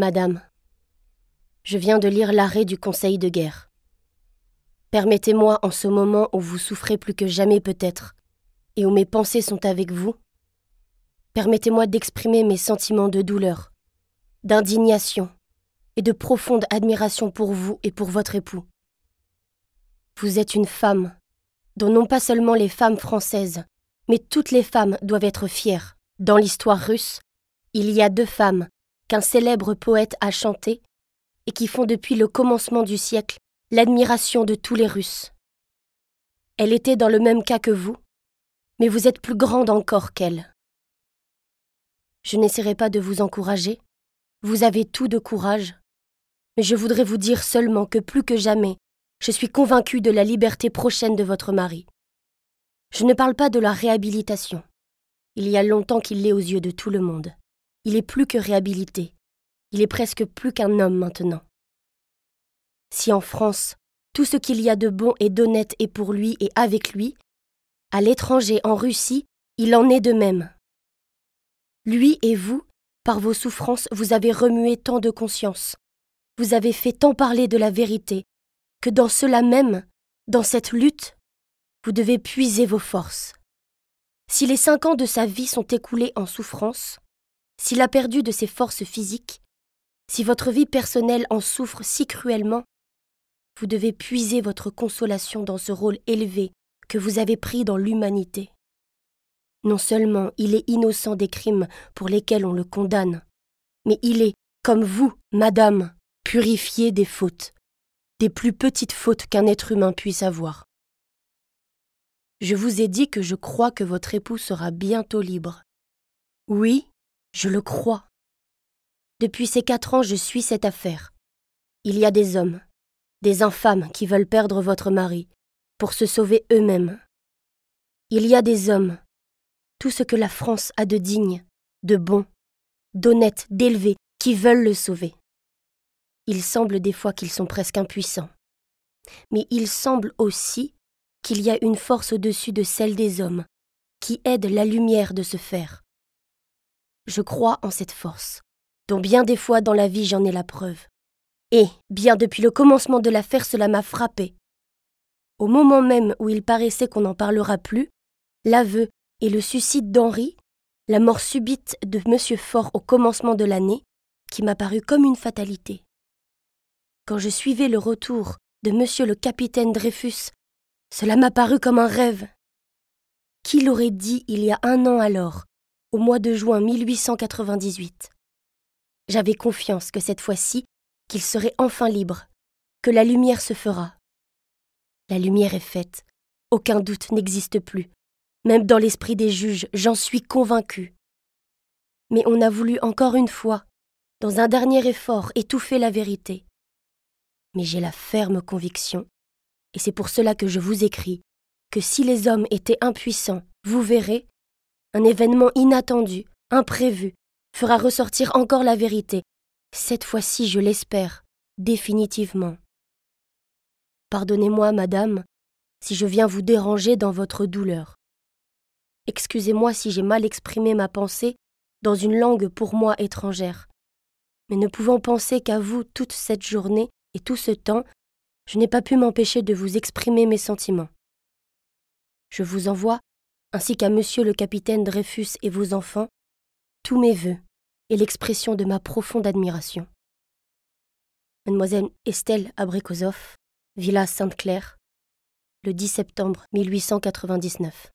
Madame, je viens de lire l'arrêt du Conseil de guerre. Permettez-moi, en ce moment où vous souffrez plus que jamais peut-être, et où mes pensées sont avec vous, permettez-moi d'exprimer mes sentiments de douleur, d'indignation et de profonde admiration pour vous et pour votre époux. Vous êtes une femme, dont non pas seulement les femmes françaises, mais toutes les femmes doivent être fières. Dans l'histoire russe, il y a deux femmes qu'un célèbre poète a chantées et qui font depuis le commencement du siècle l'admiration de tous les Russes. Elle était dans le même cas que vous, mais vous êtes plus grande encore qu'elle. Je n'essaierai pas de vous encourager, vous avez tout de courage, mais je voudrais vous dire seulement que plus que jamais, je suis convaincue de la liberté prochaine de votre mari. Je ne parle pas de la réhabilitation. Il y a longtemps qu'il l'est aux yeux de tout le monde. Il est plus que réhabilité. Il est presque plus qu'un homme maintenant. Si en France, tout ce qu'il y a de bon et d'honnête est pour lui et avec lui, à l'étranger, en Russie, il en est de même. Lui et vous, par vos souffrances, vous avez remué tant de conscience. Vous avez fait tant parler de la vérité que dans cela même, dans cette lutte, vous devez puiser vos forces. Si les 5 ans de sa vie sont écoulés en souffrance, s'il a perdu de ses forces physiques, si votre vie personnelle en souffre si cruellement, vous devez puiser votre consolation dans ce rôle élevé que vous avez pris dans l'humanité. Non seulement il est innocent des crimes pour lesquels on le condamne, mais il est, comme vous, madame, purifié des fautes, des plus petites fautes qu'un être humain puisse avoir. Je vous ai dit que je crois que votre époux sera bientôt libre. Oui, je le crois. Depuis ces 4 ans, je suis cette affaire. Il y a des hommes, des infâmes qui veulent perdre votre mari pour se sauver eux-mêmes. Il y a des hommes, tout ce que la France a de digne, de bon, d'honnête, d'élevé, qui veulent le sauver. Il semble des fois qu'ils sont presque impuissants. Mais il semble aussi qu'il y a une force au-dessus de celle des hommes, qui aide la lumière de se faire. Je crois en cette force, dont bien des fois dans la vie j'en ai la preuve. Et, bien depuis le commencement de l'affaire, cela m'a frappée. Au moment même où il paraissait qu'on n'en parlera plus, l'aveu et le suicide d'Henri, la mort subite de M. Faure au commencement de l'année, qui m'a paru comme une fatalité. Quand je suivais le retour de M. le capitaine Dreyfus, cela m'a paru comme un rêve. Qui l'aurait dit il y a 1 an alors, au mois de juin 1898 ? J'avais confiance que cette fois-ci, qu'il serait enfin libre, que la lumière se fera. La lumière est faite, aucun doute n'existe plus. Même dans l'esprit des juges, j'en suis convaincue. Mais on a voulu encore une fois, dans un dernier effort, étouffer la vérité. Mais j'ai la ferme conviction. Et c'est pour cela que je vous écris, que si les hommes étaient impuissants, vous verrez, un événement inattendu, imprévu, fera ressortir encore la vérité, cette fois-ci, je l'espère, définitivement. Pardonnez-moi, madame, si je viens vous déranger dans votre douleur. Excusez-moi si j'ai mal exprimé ma pensée dans une langue pour moi étrangère. Mais ne pouvant penser qu'à vous toute cette journée et tout ce temps, je n'ai pas pu m'empêcher de vous exprimer mes sentiments. Je vous envoie, ainsi qu'à Monsieur le capitaine Dreyfus et vos enfants, tous mes vœux et l'expression de ma profonde admiration. Mademoiselle Estelle Abrikozov, Villa Sainte-Claire, le 10 septembre 1899.